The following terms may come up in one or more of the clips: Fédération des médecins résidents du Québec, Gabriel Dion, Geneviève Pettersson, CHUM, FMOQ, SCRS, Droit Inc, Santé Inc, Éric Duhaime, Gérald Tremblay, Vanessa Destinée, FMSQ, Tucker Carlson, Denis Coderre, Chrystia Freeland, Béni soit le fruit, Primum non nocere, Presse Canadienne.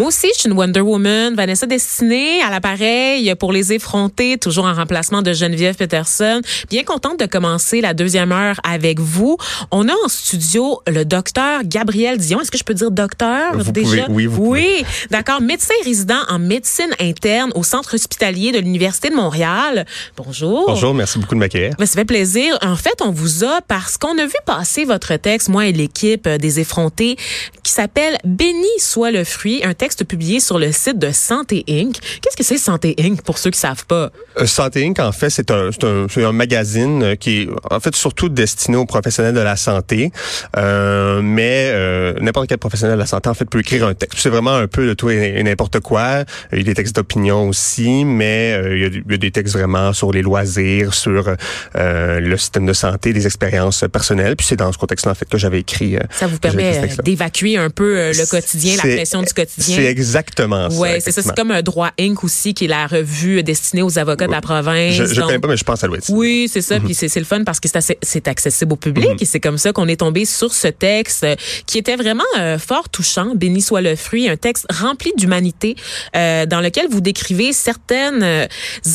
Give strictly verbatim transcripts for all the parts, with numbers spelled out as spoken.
Moi aussi, je suis une Wonder Woman. Vanessa Destinée à l'appareil pour les effrontés, toujours en remplacement de Geneviève Pettersson. Bien contente de commencer la deuxième heure avec vous. On a en studio le docteur Gabriel Dion. Est-ce que je peux dire docteur vous déjà? Pouvez, oui, vous oui. Pouvez. D'accord. Médecin résident en médecine interne au Centre hospitalier de l'Université de Montréal. Bonjour. Bonjour, merci beaucoup de m'accueillir. Ben, ça fait plaisir. En fait, on vous a parce qu'on a vu passer votre texte, moi et l'équipe des effrontés, qui s'appelle « Béni soit le fruit », un texte publié sur le site de Santé Inc. Qu'est-ce que c'est Santé Inc pour ceux qui savent pas? Euh, Santé Inc, en fait, c'est un, c'est un, c'est un magazine qui est en fait surtout destiné aux professionnels de la santé, euh, mais euh, n'importe quel professionnel de la santé en fait peut écrire un texte. C'est vraiment un peu de tout et, et n'importe quoi. Il y a des textes d'opinion aussi, mais euh, il, y a, il y a des textes vraiment sur les loisirs, sur euh, le système de santé, des expériences personnelles. Puis c'est dans ce contexte-là en fait que j'avais écrit. Euh, Ça vous permet d'évacuer un peu euh, le quotidien, c'est, la pression du quotidien. C'est exactement ça. Oui, c'est ça. C'est comme un Droit Inc aussi, qui est la revue destinée aux avocats de la province. Je ne connais pas, mais je pense à l'ouest. Oui, c'est ça. Mm-hmm. Puis c'est, c'est le fun parce que c'est, assez, c'est accessible au public. Mm-hmm. Et c'est comme ça qu'on est tombé sur ce texte qui était vraiment euh, fort touchant, « Béni soit le fruit », un texte rempli d'humanité euh, dans lequel vous décrivez certaines euh,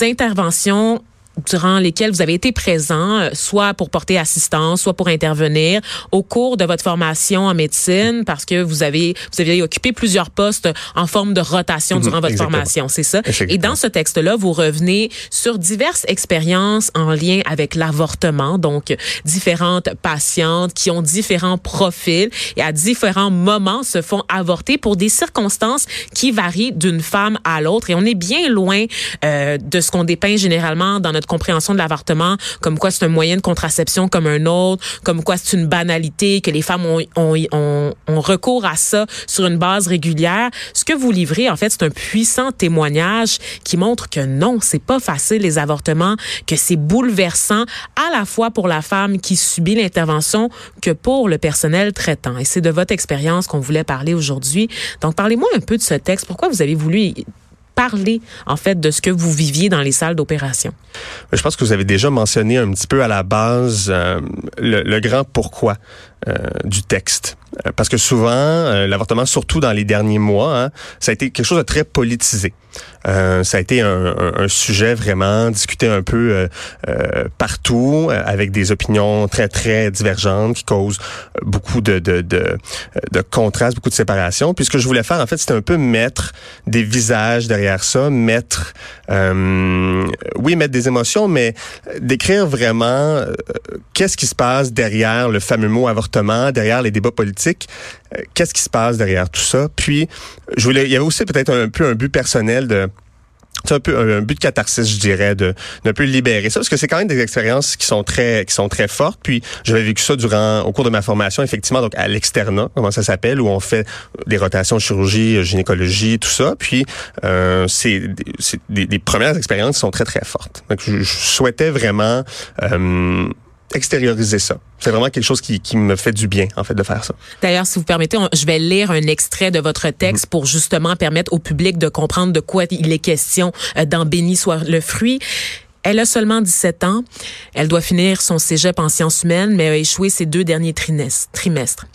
interventions durant lesquels vous avez été présent, soit pour porter assistance, soit pour intervenir au cours de votre formation en médecine, parce que vous avez vous avez occupé plusieurs postes en forme de rotation durant mmh, votre exactement. formation, c'est ça? Exactement. Et dans ce texte-là, vous revenez sur diverses expériences en lien avec l'avortement, donc différentes patientes qui ont différents profils et à différents moments se font avorter pour des circonstances qui varient d'une femme à l'autre. Et on est bien loin euh, de ce qu'on dépeint généralement dans notre compréhension de l'avortement, comme quoi c'est un moyen de contraception comme un autre, comme quoi c'est une banalité, que les femmes ont, ont, ont, ont recours à ça sur une base régulière. Ce que vous livrez, en fait, c'est un puissant témoignage qui montre que non, c'est pas facile les avortements, que c'est bouleversant à la fois pour la femme qui subit l'intervention que pour le personnel traitant. Et c'est de votre expérience qu'on voulait parler aujourd'hui. Donc, parlez-moi un peu de ce texte. Pourquoi vous avez voulu parler, en fait, de ce que vous viviez dans les salles d'opération? Je pense que vous avez déjà mentionné un petit peu à la base euh, le, le grand pourquoi euh, du texte. Parce que souvent, euh, l'avortement, surtout dans les derniers mois, hein, ça a été quelque chose de très politisé. Euh, ça a été un, un, un sujet vraiment discuté un peu euh, euh, partout, euh, avec des opinions très, très divergentes qui causent beaucoup de, de, de, de contrastes, beaucoup de séparations. Puis ce que je voulais faire, en fait, c'était un peu mettre des visages derrière ça, mettre, euh, oui, mettre des émotions, mais décrire vraiment euh, qu'est-ce qui se passe derrière le fameux mot avortement, derrière les débats politiques. Qu'est-ce qui se passe derrière tout ça? Puis, je voulais, il y avait aussi peut-être un peu un but personnel de, c'est un peu un, un but de catharsis, je dirais, de d'un peu libérer ça, parce que c'est quand même des expériences qui sont très qui sont très fortes. Puis j'avais vécu ça durant au cours de ma formation, effectivement, donc à l'externat, comment ça s'appelle, où on fait des rotations chirurgie, gynécologie, tout ça. Puis euh, c'est c'est des, des premières expériences qui sont très très fortes. Donc je, je souhaitais vraiment euh, extérioriser ça. C'est vraiment quelque chose qui, qui me fait du bien, en fait, de faire ça. D'ailleurs, si vous permettez, on, je vais lire un extrait de votre texte mmh. pour justement permettre au public de comprendre de quoi il est question dans « Béni soit le fruit ». Elle a seulement dix-sept ans. Elle doit finir son cégep en sciences humaines, mais a échoué ses deux derniers trimestres.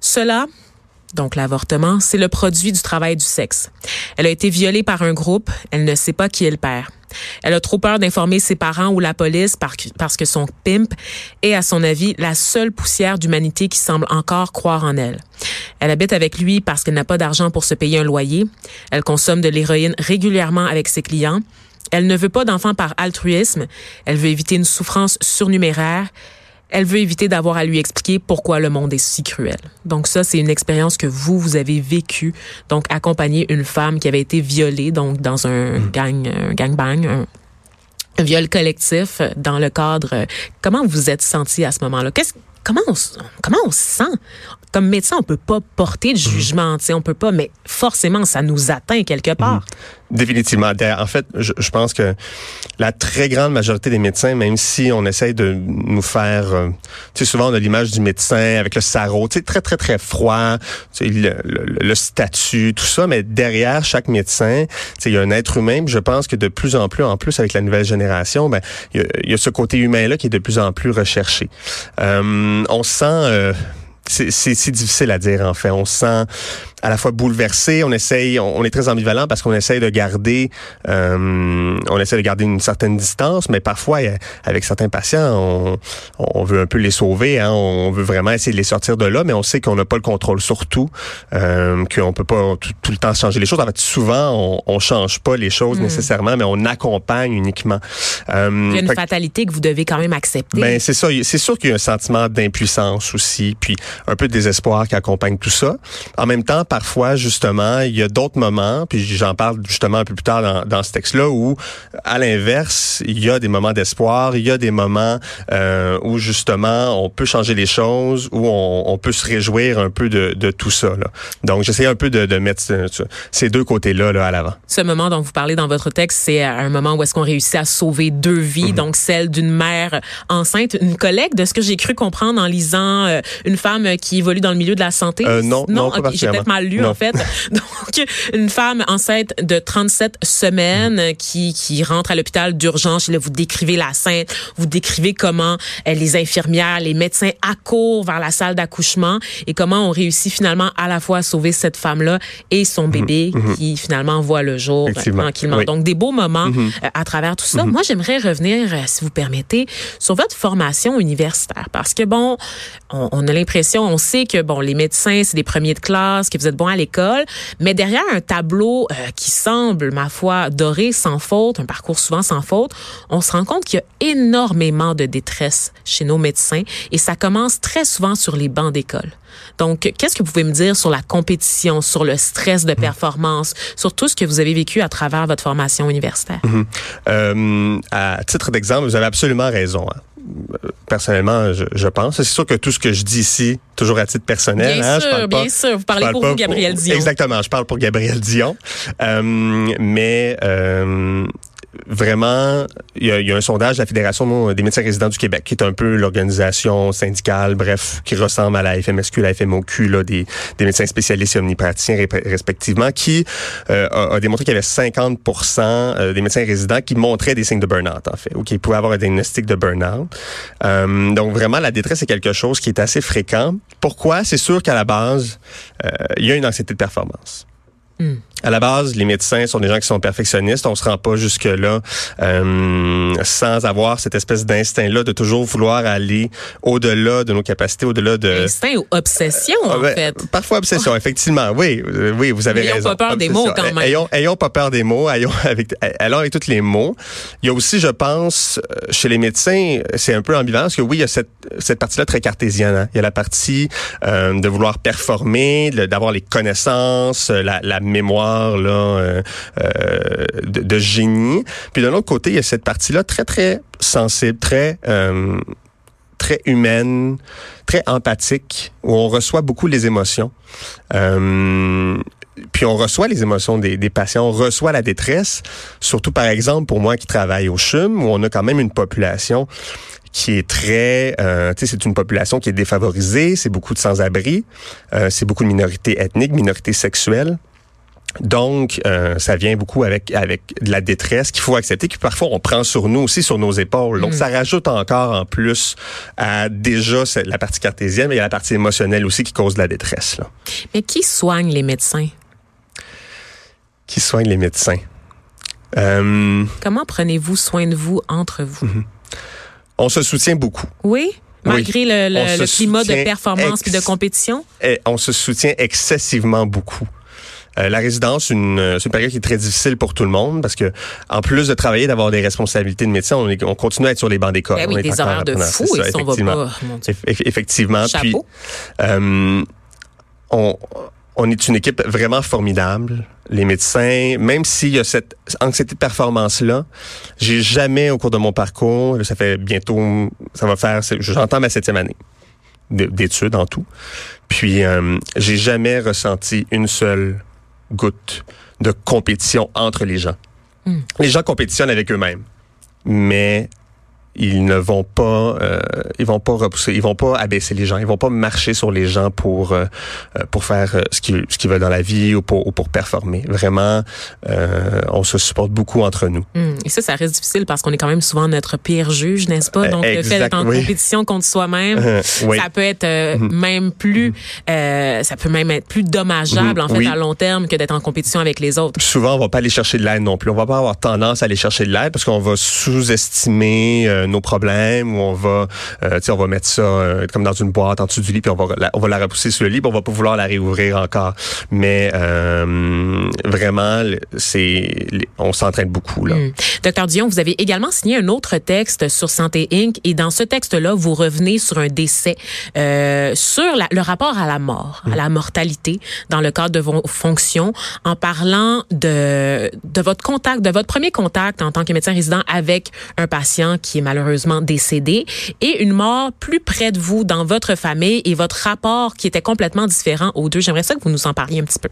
Cela, donc l'avortement, c'est le produit du travail du sexe. Elle a été violée par un groupe. Elle ne sait pas qui est le père. Elle a trop peur d'informer ses parents ou la police parce que son pimp est, à son avis, la seule poussière d'humanité qui semble encore croire en elle. Elle habite avec lui parce qu'elle n'a pas d'argent pour se payer un loyer. Elle consomme de l'héroïne régulièrement avec ses clients. Elle ne veut pas d'enfants par altruisme. Elle veut éviter une souffrance surnuméraire. Elle veut éviter d'avoir à lui expliquer pourquoi le monde est si cruel. Donc ça, c'est une expérience que vous, vous avez vécue. Donc, accompagner une femme qui avait été violée, donc dans un mmh. gang, un gangbang, un, un viol collectif dans le cadre. Comment vous vous êtes sentie à ce moment-là? Qu'est-ce, comment on, comment on se sent comme médecin, on peut pas porter de jugement, mmh. tu sais, on peut pas, mais forcément, ça nous atteint quelque part. Mmh. Définitivement. En fait, je, je pense que la très grande majorité des médecins, même si on essaye de nous faire, euh, tu sais, souvent on a l'image du médecin avec le sarrau, tu sais, très, très, très froid, tu sais, le, le, le statut, tout ça, mais derrière chaque médecin, tu sais, il y a un être humain, puis je pense que de plus en plus, en plus avec la nouvelle génération, ben, il y, y a ce côté humain-là qui est de plus en plus recherché. Euh, on sent... Euh, C'est, c'est, c'est difficile à dire, en fait. On se sent à la fois bouleversé, on essaye, on, on est très ambivalent parce qu'on essaye de garder, euh, on essaie de garder une certaine distance, mais parfois, avec certains patients, on, on veut un peu les sauver, hein, on veut vraiment essayer de les sortir de là, mais on sait qu'on n'a pas le contrôle sur tout, euh, qu'on peut pas tout, tout le temps changer les choses. En fait, souvent, on, on change pas les choses mmh. nécessairement, mais on accompagne uniquement. Euh, Il y a une fait, fatalité que vous devez quand même accepter. Ben, c'est ça. C'est sûr qu'il y a un sentiment d'impuissance aussi, puis un peu de désespoir qui accompagne tout ça. En même temps, parfois, justement, il y a d'autres moments, puis j'en parle justement un peu plus tard dans, dans ce texte-là, où, à l'inverse, il y a des moments d'espoir, il y a des moments euh, où, justement, on peut changer les choses, où on, on peut se réjouir un peu de, de tout ça, là. Donc, j'essaie un peu de, de mettre ces deux côtés-là là, à l'avant. Ce moment dont vous parlez dans votre texte, c'est un moment où est-ce qu'on réussit à sauver deux vies, mmh. donc celle d'une mère enceinte, une collègue, de ce que j'ai cru comprendre en lisant euh, une femme qui évolue dans le milieu de la santé. Euh, non, non, non okay, j'ai peut-être mal lu non. en fait. Donc, une femme enceinte de trente-sept semaines mmh. qui qui rentre à l'hôpital d'urgence. Là, vous décrivez la scène, vous décrivez comment euh, les infirmières, les médecins accourent vers la salle d'accouchement et comment on réussit finalement à la fois à sauver cette femme-là et son bébé mmh. qui finalement voit le jour tranquillement. Oui. Donc, des beaux moments mmh. euh, à travers tout ça. Mmh. Moi, j'aimerais revenir, euh, si vous permettez, sur votre formation universitaire parce que bon, on, on a l'impression on sait que bon, les médecins, c'est des premiers de classe, que vous êtes bons à l'école, mais derrière un tableau euh, qui semble, ma foi, doré, sans faute, un parcours souvent sans faute, on se rend compte qu'il y a énormément de détresse chez nos médecins et ça commence très souvent sur les bancs d'école. Donc, qu'est-ce que vous pouvez me dire sur la compétition, sur le stress de performance, mmh. sur tout ce que vous avez vécu à travers votre formation universitaire? Mmh. Euh, à titre d'exemple, vous avez absolument raison, hein. Personnellement, je, je pense. C'est sûr que tout ce que je dis ici, toujours à titre personnel. Bien hein, sûr, je parle pas, bien sûr. Vous parlez parle pour vous, Gabriel pour, Dion. Exactement, je parle pour Gabriel Dion. Euh, mais... Euh, Vraiment, il y, a, il y a un sondage de la Fédération des médecins résidents du Québec, qui est un peu l'organisation syndicale, bref, qui ressemble à la F M S Q, la F M O Q, là, des, des médecins spécialistes et omnipraticiens ré- respectivement, qui euh, a, a démontré qu'il y avait cinquante pour cent des médecins résidents qui montraient des signes de burn-out, en fait, ou qui pouvaient avoir un diagnostic de burn-out. Euh, donc, vraiment, la détresse est quelque chose qui est assez fréquent. Pourquoi? C'est sûr qu'à la base, euh, il y a une anxiété de performance. Mm. À la base, les médecins sont des gens qui sont perfectionnistes. On se rend pas jusque-là euh, sans avoir cette espèce d'instinct-là de toujours vouloir aller au-delà de nos capacités, au-delà de... Instinct ou obsession, euh, en ben, fait. Parfois obsession, effectivement. Oui, oui, vous avez ayons raison. Ayons pas peur obsession. Des mots, quand même. Ayons, ayons pas peur des mots. Ayons avec, allons avec tous les mots. Il y a aussi, je pense, chez les médecins, c'est un peu ambivalent, parce que oui, il y a cette, cette partie-là très cartésienne. Hein. Il y a la partie euh, de vouloir performer, de, d'avoir les connaissances, la, la mémoire, là, euh, euh, de, de génie. Puis d'un autre côté, il y a cette partie-là très, très sensible, très, euh, très humaine, très empathique, où on reçoit beaucoup les émotions. Euh, puis on reçoit les émotions des, des patients, on reçoit la détresse, surtout par exemple pour moi qui travaille au C H U M, où on a quand même une population qui est très, euh, tu sais, c'est une population qui est défavorisée, c'est beaucoup de sans-abri, euh, c'est beaucoup de minorités ethniques, minorités sexuelles. Donc, euh, ça vient beaucoup avec avec de la détresse qu'il faut accepter, que parfois on prend sur nous aussi, sur nos épaules. Donc, mmh. ça rajoute encore en plus à déjà la partie cartésienne, mais il y a la partie émotionnelle aussi qui cause de la détresse, là. Mais qui soigne les médecins? Qui soigne les médecins? Euh... Comment prenez-vous soin de vous entre vous? Mmh. On se soutient beaucoup. Oui? Malgré oui. le, le, le climat de performance ex... et de compétition? Et on se soutient excessivement beaucoup. Euh, la résidence, une, c'est une période qui est très difficile pour tout le monde parce que, en plus de travailler, d'avoir des responsabilités de médecin, on, est, on continue à être sur les bancs d'école. Ben oui, on est des horaires de fou, ça, et ça, on va pas. Eff- effectivement. Chapeau. Puis, euh, on, on est une équipe vraiment formidable. Les médecins, même s'il y a cette anxiété de performance-là, j'ai jamais, au cours de mon parcours, ça fait bientôt, ça va faire, j'entends ma septième année d'études en tout. Puis, euh, j'ai jamais ressenti une seule goutte de compétition entre les gens. Mmh. Les gens compétitionnent avec eux-mêmes, mais ils ne vont pas, euh, ils vont pas repousser, ils vont pas abaisser les gens, ils vont pas marcher sur les gens pour euh, pour faire euh, ce qu'ils ce qu'ils veulent dans la vie ou pour ou pour performer. Vraiment, euh, on se supporte beaucoup entre nous. Mmh. Et ça, ça reste difficile parce qu'on est quand même souvent notre pire juge, n'est-ce pas? Donc exact, le fait d'être en oui. compétition contre soi-même, euh, oui. ça peut être euh, mmh. même plus, euh, ça peut même être plus dommageable mmh. en fait oui. à long terme que d'être en compétition avec les autres. Souvent, on va pas aller chercher de l'aide non plus. On va pas avoir tendance à aller chercher de l'aide parce qu'on va sous-estimer euh, nos problèmes, où on va euh, on va mettre ça euh, comme dans une boîte en dessous du lit, puis on va la, on va la repousser sur le lit, puis on va pas vouloir la réouvrir encore. Mais euh, vraiment, c'est on s'entraîne beaucoup là. Mmh. Docteur Dion, vous avez également signé un autre texte sur Santé Inc et dans ce texte-là, vous revenez sur un décès, euh, sur la, le rapport à la mort, mmh. à la mortalité dans le cadre de vos fonctions, en parlant de de votre contact, de votre premier contact en tant que médecin résident avec un patient qui est malheureusement malheureusement décédé, et une mort plus près de vous, dans votre famille, et votre rapport qui était complètement différent aux deux. J'aimerais ça que vous nous en parliez un petit peu.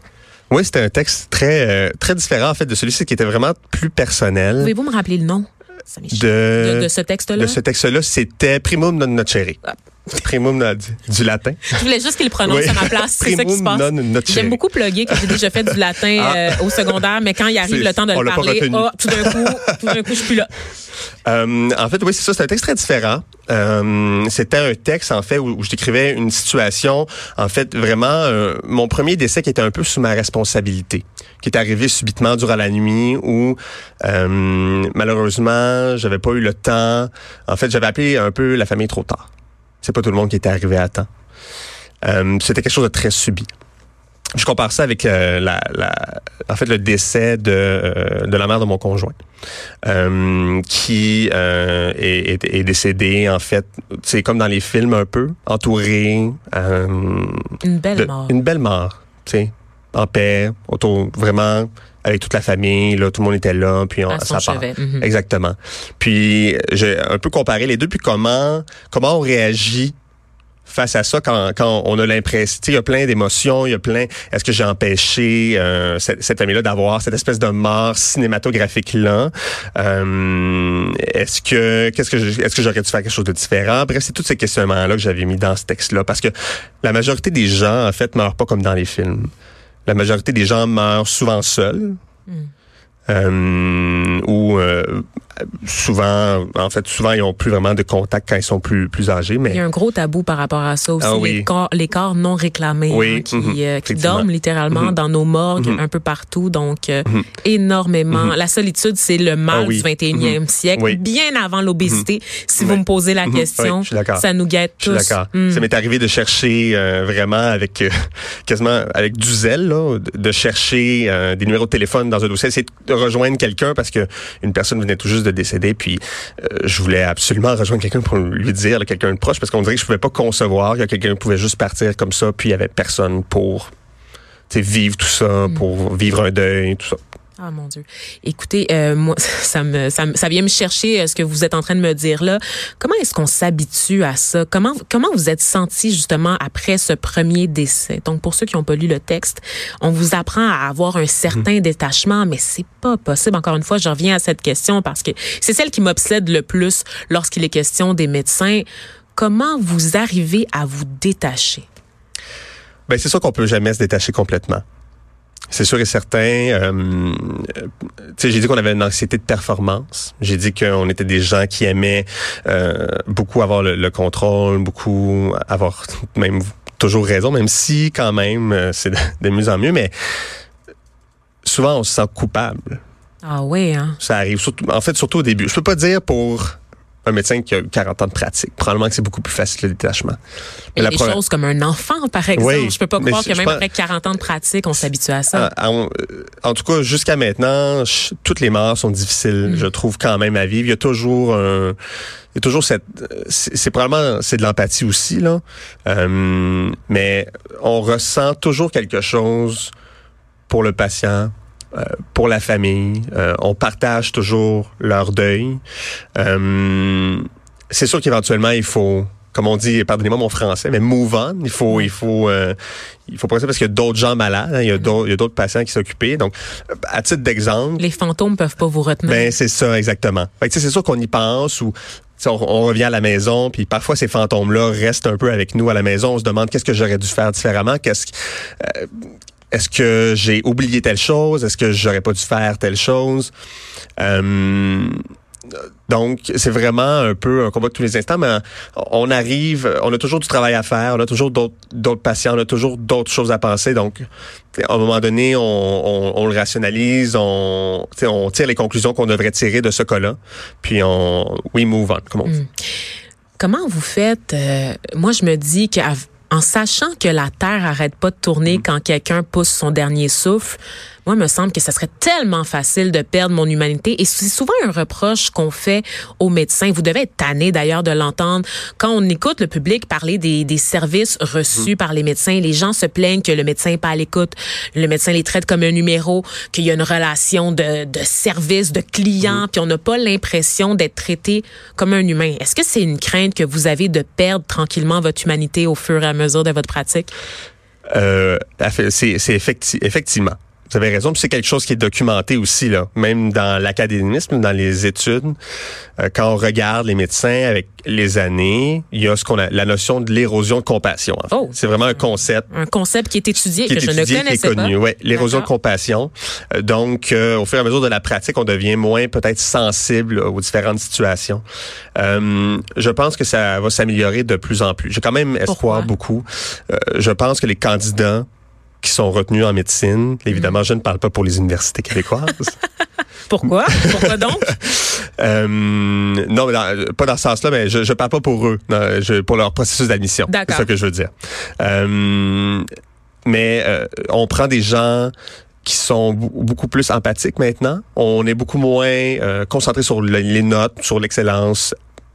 Oui, c'était un texte très, très différent, en fait, de celui-ci, qui était vraiment plus personnel. Pouvez-vous me rappeler le nom? Ça m'échappe. De, de, de ce texte-là? De ce texte-là, c'était Primum non nocere. Ah. Primum non, du, du latin. Je voulais juste qu'il le prononce oui. à ma place. C'est ça qui se passe. J'aime beaucoup plugger que j'ai déjà fait du latin ah. euh, au secondaire, mais quand il arrive c'est, le temps de le parler, oh, tout d'un coup, tout d'un coup, je suis plus là. Euh, en fait, oui, c'est ça. C'est un texte très différent. Euh, c'était un texte, en fait, où, où je décrivais une situation, en fait, vraiment, euh, mon premier décès qui était un peu sous ma responsabilité, qui est arrivé subitement durant la nuit, où euh, malheureusement, j'avais pas eu le temps. En fait, j'avais appelé un peu la famille trop tard. C'est pas tout le monde qui était arrivé à temps. Euh, c'était quelque chose de très subi. Je compare ça avec euh, la, la, en fait, le décès de, euh, de la mère de mon conjoint, euh, qui euh, est, est décédée, en fait, c'est comme dans les films un peu, entourée. Euh, une belle de, mort. Une belle mort, tu sais, en paix, autour, vraiment, avec toute la famille, là, tout le monde était là, puis on, à son ça part. Mm-hmm. Exactement. Puis j'ai un peu comparé les deux, puis comment comment on réagit face à ça quand quand on a l'impression, il y a plein d'émotions, il y a plein. Est-ce que j'ai empêché euh, cette, cette famille-là d'avoir cette espèce de mort cinématographique là? Euh, est-ce que qu'est-ce que je, est-ce que j'aurais dû faire quelque chose de différent? Bref, c'est tous ces questionnements-là que j'avais mis dans ce texte-là, parce que la majorité des gens en fait meurent pas comme dans les films. La majorité des gens meurent souvent seuls, mm. euh, ou euh, souvent, en fait, souvent ils n'ont plus vraiment de contact quand ils sont plus plus âgés. Mais il y a un gros tabou par rapport à ça aussi, ah, oui. les corps, les corps non réclamés oui. hein, qui, mm-hmm. euh, qui dorment littéralement mm-hmm. dans nos morgues mm-hmm. un peu partout, donc euh, mm-hmm. énormément. Mm-hmm. La solitude, c'est le mal ah, oui. du vingt et unième mm-hmm. siècle, oui. bien avant l'obésité. Mm-hmm. Si oui. vous me posez la question, oui, ça nous guette tous. Je suis d'accord. Mm. Ça m'est arrivé de chercher euh, vraiment avec euh, quasiment avec du zèle là, de chercher euh, des numéros de téléphone dans un dossier, essayer de rejoindre quelqu'un parce que une personne venait tout juste de de décéder, puis euh, je voulais absolument rejoindre quelqu'un pour lui dire, là, quelqu'un de proche, parce qu'on dirait que je pouvais pas concevoir que quelqu'un pouvait juste partir comme ça, puis il y avait personne pour vivre tout ça, mmh. pour vivre un deuil, tout ça. Ah mon Dieu. Écoutez, euh, moi ça me ça me ça vient me chercher ce que vous êtes en train de me dire là. Comment est-ce qu'on s'habitue à ça? Comment comment vous êtes senti justement après ce premier décès? Donc pour ceux qui n'ont pas lu le texte, on vous apprend à avoir un certain mmh. détachement, mais c'est pas possible. Encore une fois, je reviens à cette question parce que c'est celle qui m'obsède le plus lorsqu'il est question des médecins. Comment vous arrivez à vous détacher? Ben c'est sûr qu'on peut jamais se détacher complètement. C'est sûr et certain. Euh, tu sais, j'ai dit qu'on avait une anxiété de performance. J'ai dit qu'on était des gens qui aimaient euh, beaucoup avoir le, le contrôle, beaucoup avoir même toujours raison, même si quand même c'est de, de mieux en mieux. Mais souvent, on se sent coupable. Ah oui, hein? Ça arrive. Surtout, en fait, surtout au début. Je peux pas dire pour un médecin qui a quarante ans de pratique. Probablement que c'est beaucoup plus facile le détachement. Mais et la des problème... choses comme un enfant, par exemple. Oui, je peux pas croire que même pense... après quarante ans de pratique, on s'habitue à ça. En, en, en tout cas, jusqu'à maintenant, je, toutes les morts sont difficiles, mm. je trouve, quand même à vivre. Il y a toujours un... Il y a toujours cette... C'est, c'est probablement... C'est de l'empathie aussi, là. Euh, mais on ressent toujours quelque chose pour le patient, Euh, pour la famille, euh, on partage toujours leur deuil. Euh, c'est sûr qu'éventuellement il faut comme on dit, pardonnez-moi mon français, mais move on. Il faut, il faut, euh, il faut penser parce qu'il y a d'autres gens malades, hein, il y a d'autres, il y a d'autres patients qui s'occupent. Donc, à titre d'exemple, les fantômes peuvent pas vous retenir. Ben c'est ça exactement. Fait que, tu sais, c'est sûr qu'on y pense ou. On, on revient à la maison, puis parfois ces fantômes-là restent un peu avec nous à la maison. On se demande qu'est-ce que j'aurais dû faire différemment, qu'est-ce que, euh, est-ce que j'ai oublié telle chose, est-ce que j'aurais pas dû faire telle chose. Euh, donc c'est vraiment un peu un combat de tous les instants, mais on arrive, on a toujours du travail à faire, on a toujours d'autres, d'autres patients, on a toujours d'autres choses à penser. Donc à un moment donné, on, on, on le rationalise, on, on tire les conclusions qu'on devrait tirer de ce cas-là, puis on we move on, comme on dit. Mmh. Comment vous faites? Euh, moi, je me dis qu'en sachant que la Terre arrête pas de tourner mmh. quand quelqu'un pousse son dernier souffle, moi, il me semble que ça serait tellement facile de perdre mon humanité. Et c'est souvent un reproche qu'on fait aux médecins. Vous devez être tanné, d'ailleurs, de l'entendre. Quand on écoute le public parler des, des services reçus mmh. par les médecins, les gens se plaignent que le médecin n'est pas à l'écoute. Le médecin les traite comme un numéro, qu'il y a une relation de, de service, de client, mmh. puis on n'a pas l'impression d'être traité comme un humain. Est-ce que c'est une crainte que vous avez de perdre tranquillement votre humanité au fur et à mesure de votre pratique? Euh, c'est, c'est effecti- effectivement. Vous avez raison, puis c'est quelque chose qui est documenté aussi, là, même dans l'académisme, dans les études. Euh, quand on regarde les médecins avec les années, il y a ce qu'on a, la notion de l'érosion de compassion. En fait. Oh, c'est vraiment un concept. Un concept qui est étudié, qui est que étudié, je ne connaissais qui est connu, pas. Ouais, l'érosion D'accord. de compassion. Euh, donc, euh, au fur et à mesure de la pratique, on devient moins peut-être sensible là, aux différentes situations. Euh, je pense que ça va s'améliorer de plus en plus. J'ai quand même espoir Pourquoi? beaucoup. Euh, je pense que les candidats qui sont retenus en médecine. Évidemment, mmh. je ne parle pas pour les universités québécoises. Pourquoi? Pourquoi donc? euh, non, mais dans, pas dans ce sens-là, mais je ne parle pas pour eux, non, je, pour leur processus d'admission. D'accord. C'est ça que je veux dire. Euh, mais euh, on prend des gens qui sont b- beaucoup plus empathiques maintenant. On est beaucoup moins euh, concentré sur le, les notes, sur l'excellence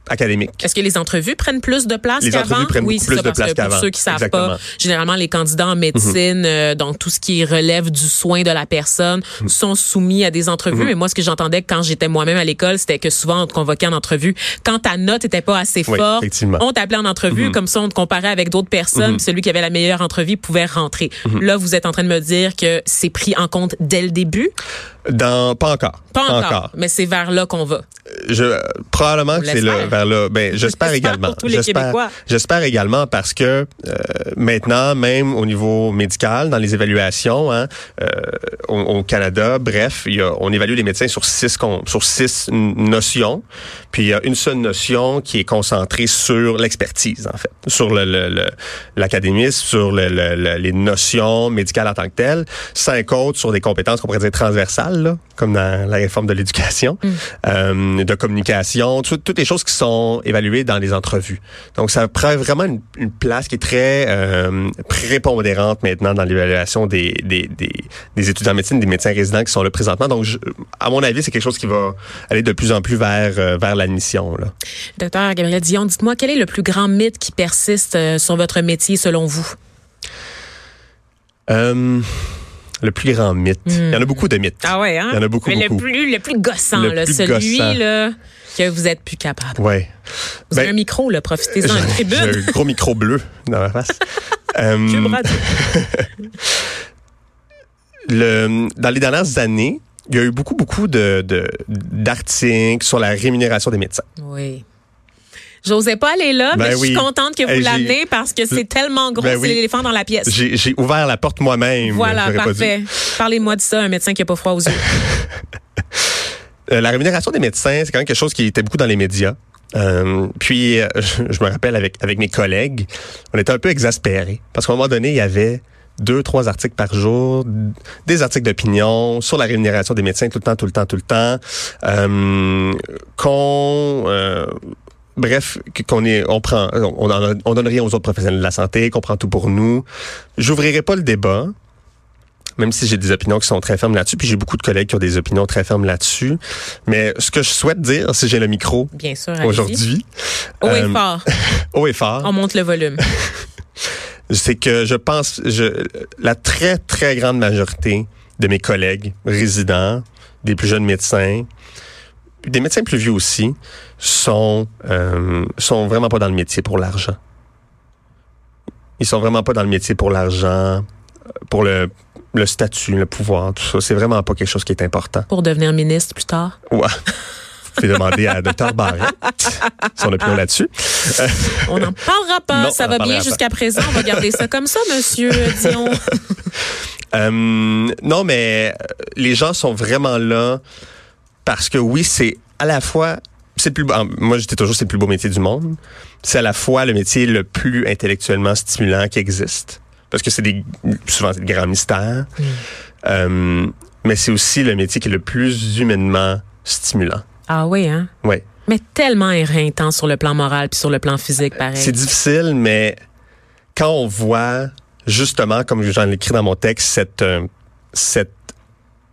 académique. Est-ce que les entrevues prennent plus de place les qu'avant? Les entrevues prennent oui, plus ça, de place que qu'avant. Pour ceux qui savent Exactement. pas, généralement les candidats en médecine, mm-hmm. euh, donc tout ce qui relève du soin de la personne, mm-hmm. sont soumis à des entrevues. Mm-hmm. Et moi, ce que j'entendais quand j'étais moi-même à l'école, c'était que souvent on te convoquait en entrevue. Quand ta note était pas assez oui, forte, on t'appelait en entrevue. Mm-hmm. Comme ça, on te comparait avec d'autres personnes. Mm-hmm. Celui qui avait la meilleure entrevue pouvait rentrer. Mm-hmm. Là, vous êtes en train de me dire que c'est pris en compte dès le début? Dans, pas encore. Pas, pas encore, encore. Mais c'est vers là qu'on va. Je, euh, probablement on que c'est là. Vers là. Ben, j'espère également. Pour tous les j'espère, Québécois. J'espère également parce que euh, maintenant, même au niveau médical, dans les évaluations, hein, euh, au, au Canada, bref, y a, on évalue les médecins sur six sur six notions. Puis il y a une seule notion qui est concentrée sur l'expertise, en fait, sur le, le, le l'académisme, sur le, le, le, les notions médicales en tant que telles. Cinq autres sur des compétences qu'on pourrait dire transversales, là, comme dans la réforme de l'éducation, mm. euh, de communication, tout, toutes les choses qui sont sont évalués dans les entrevues. Donc, ça prend vraiment une, une place qui est très euh, prépondérante maintenant dans l'évaluation des, des, des, des étudiants en médecine, des médecins résidents qui sont là présentement. Donc, je, à mon avis, c'est quelque chose qui va aller de plus en plus vers, vers l'admission. Là. Docteur Gabriel Dion, dites-moi, quel est le plus grand mythe qui persiste sur votre métier, selon vous? Euh... Le plus grand mythe. Mmh. Il y en a beaucoup de mythes. Ah ouais, hein? Il y en a beaucoup, Mais beaucoup. Le plus, le plus gossant, le là, plus celui gossant. Là, que vous êtes plus capable. Oui. Vous ben, avez un micro, là, profitez-en. J'ai, j'ai un gros micro bleu dans ma face. euh, le, dans les dernières années, il y a eu beaucoup, beaucoup de, de, d'articles sur la rémunération des médecins. Oui. J'osais pas aller là, ben mais oui. je suis contente que vous hey, l'amenez parce que c'est tellement gros, ben c'est oui. l'éléphant dans la pièce. J'ai, j'ai ouvert la porte moi-même. Voilà, parfait. Parlez-moi de ça, un médecin qui n'a pas froid aux yeux. La rémunération des médecins, c'est quand même quelque chose qui était beaucoup dans les médias. Euh, puis, euh, je me rappelle avec, avec mes collègues, on était un peu exaspérés parce qu'à un moment donné, il y avait deux, trois articles par jour, des articles d'opinion sur la rémunération des médecins tout le temps, tout le temps, tout le temps. Euh, qu'on... Euh, Bref, qu'on est, on prend, on, en, on donne rien aux autres professionnels de la santé, qu'on prend tout pour nous. J'ouvrirai pas le débat, même si j'ai des opinions qui sont très fermes là-dessus, puis j'ai beaucoup de collègues qui ont des opinions très fermes là-dessus. Mais ce que je souhaite dire, si j'ai le micro, bien sûr, aujourd'hui, haut euh, et fort, haut et fort, on monte le volume. C'est que je pense, je, la très très grande majorité de mes collègues résidents, des plus jeunes médecins, des médecins plus vieux aussi sont euh, sont vraiment pas dans le métier pour l'argent. Ils sont vraiment pas dans le métier pour l'argent, pour le le statut, le pouvoir, tout ça. C'est vraiment pas quelque chose qui est important. Pour devenir ministre plus tard? Ouais. J'ai demandé à Dr Barrette son opinion là-dessus. On n'en parlera pas. Non, ça va bien jusqu'à présent. On va garder ça comme ça, monsieur Dion. Euh, non, mais les gens sont vraiment là parce que oui, c'est à la fois... c'est le plus beau, moi, j'étais toujours, c'est le plus beau métier du monde. C'est à la fois le métier le plus intellectuellement stimulant qui existe. Parce que c'est des, souvent des grands mystères. Mmh. Euh, mais c'est aussi le métier qui est le plus humainement stimulant. Ah oui, hein? Oui. Mais tellement éreintant sur le plan moral puis sur le plan physique, pareil. C'est difficile, mais quand on voit, justement, comme j'en ai écrit dans mon texte, cette, cette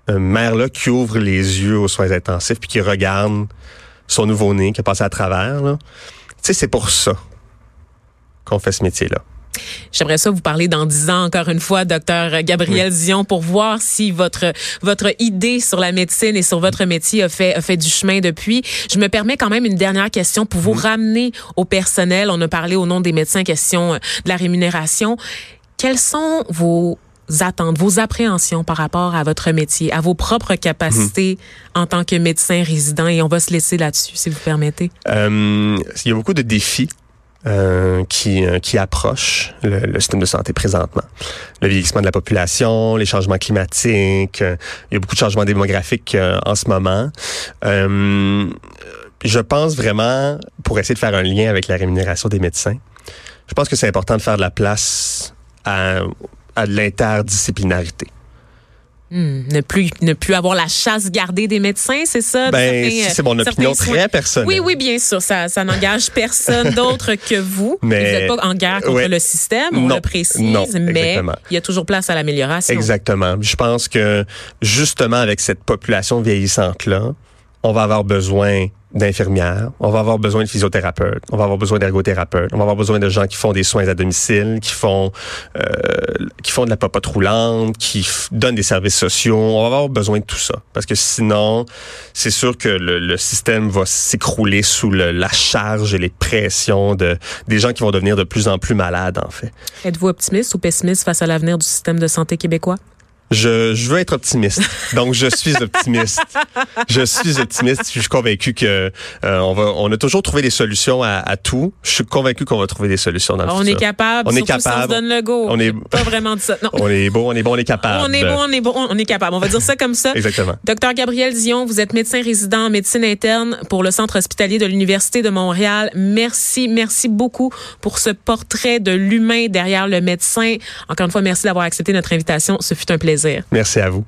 mère-là qui ouvre les yeux aux soins intensifs puis qui regarde son nouveau-né qui a passé à travers, là. Tu sais, c'est pour ça qu'on fait ce métier-là. J'aimerais ça vous parler dans dix ans, encore une fois, Dr Gabriel Dion, pour voir si votre votre idée sur la médecine et sur votre métier a fait a fait du chemin depuis. Je me permets quand même une dernière question pour vous ramener au personnel. On a parlé au nom des médecins, question de la rémunération. Quelles sont vos attentes, vos appréhensions par rapport à votre métier, à vos propres capacités mmh. en tant que médecin résident? Et on va se laisser là-dessus, si vous permettez. Euh, il y a beaucoup de défis. Euh, qui euh, qui approche le, le système de santé présentement. Le vieillissement de la population, les changements climatiques, euh, il y a beaucoup de changements démographiques euh, en ce moment. Euh, je pense vraiment, pour essayer de faire un lien avec la rémunération des médecins, je pense que c'est important de faire de la place à, à de l'interdisciplinarité. Hum, ne plus ne plus avoir la chasse gardée des médecins, c'est ça? Ben, certains, si c'est mon opinion soins. Très personnelle. Oui, oui, bien sûr. Ça, ça n'engage personne d'autre que vous. Mais, vous n'êtes pas en guerre contre ouais, le système, on non, le précise, non, mais il y a toujours place à l'amélioration. Exactement. Je pense que, justement, avec cette population vieillissante-là, on va avoir besoin d'infirmières, on va avoir besoin de physiothérapeutes, on va avoir besoin d'ergothérapeutes, on va avoir besoin de gens qui font des soins à domicile, qui font euh, qui font de la popote roulante, qui f- donnent des services sociaux. On va avoir besoin de tout ça parce que sinon, c'est sûr que le, le système va s'écrouler sous le, la charge et les pressions de des gens qui vont devenir de plus en plus malades, en fait. Êtes-vous optimiste ou pessimiste face à l'avenir du système de santé québécois? Je, je veux être optimiste. Donc, je suis optimiste. Je suis optimiste. Je suis convaincu que euh, on va, on a toujours trouvé des solutions à, à tout. Je suis convaincu qu'on va trouver des solutions dans le futur. On est capable. On est capable. Si on se donne le go. On est pas vraiment de ça. Non. On est beau, on est bon, on est capable. On est beau, on est bon, on est capable. On va dire ça comme ça. Exactement. Docteur Gabriel Dion, vous êtes médecin résident en médecine interne pour le Centre hospitalier de l'Université de Montréal. Merci, merci beaucoup pour ce portrait de l'humain derrière le médecin. Encore une fois, merci d'avoir accepté notre invitation. Ce fut un plaisir. Merci à vous.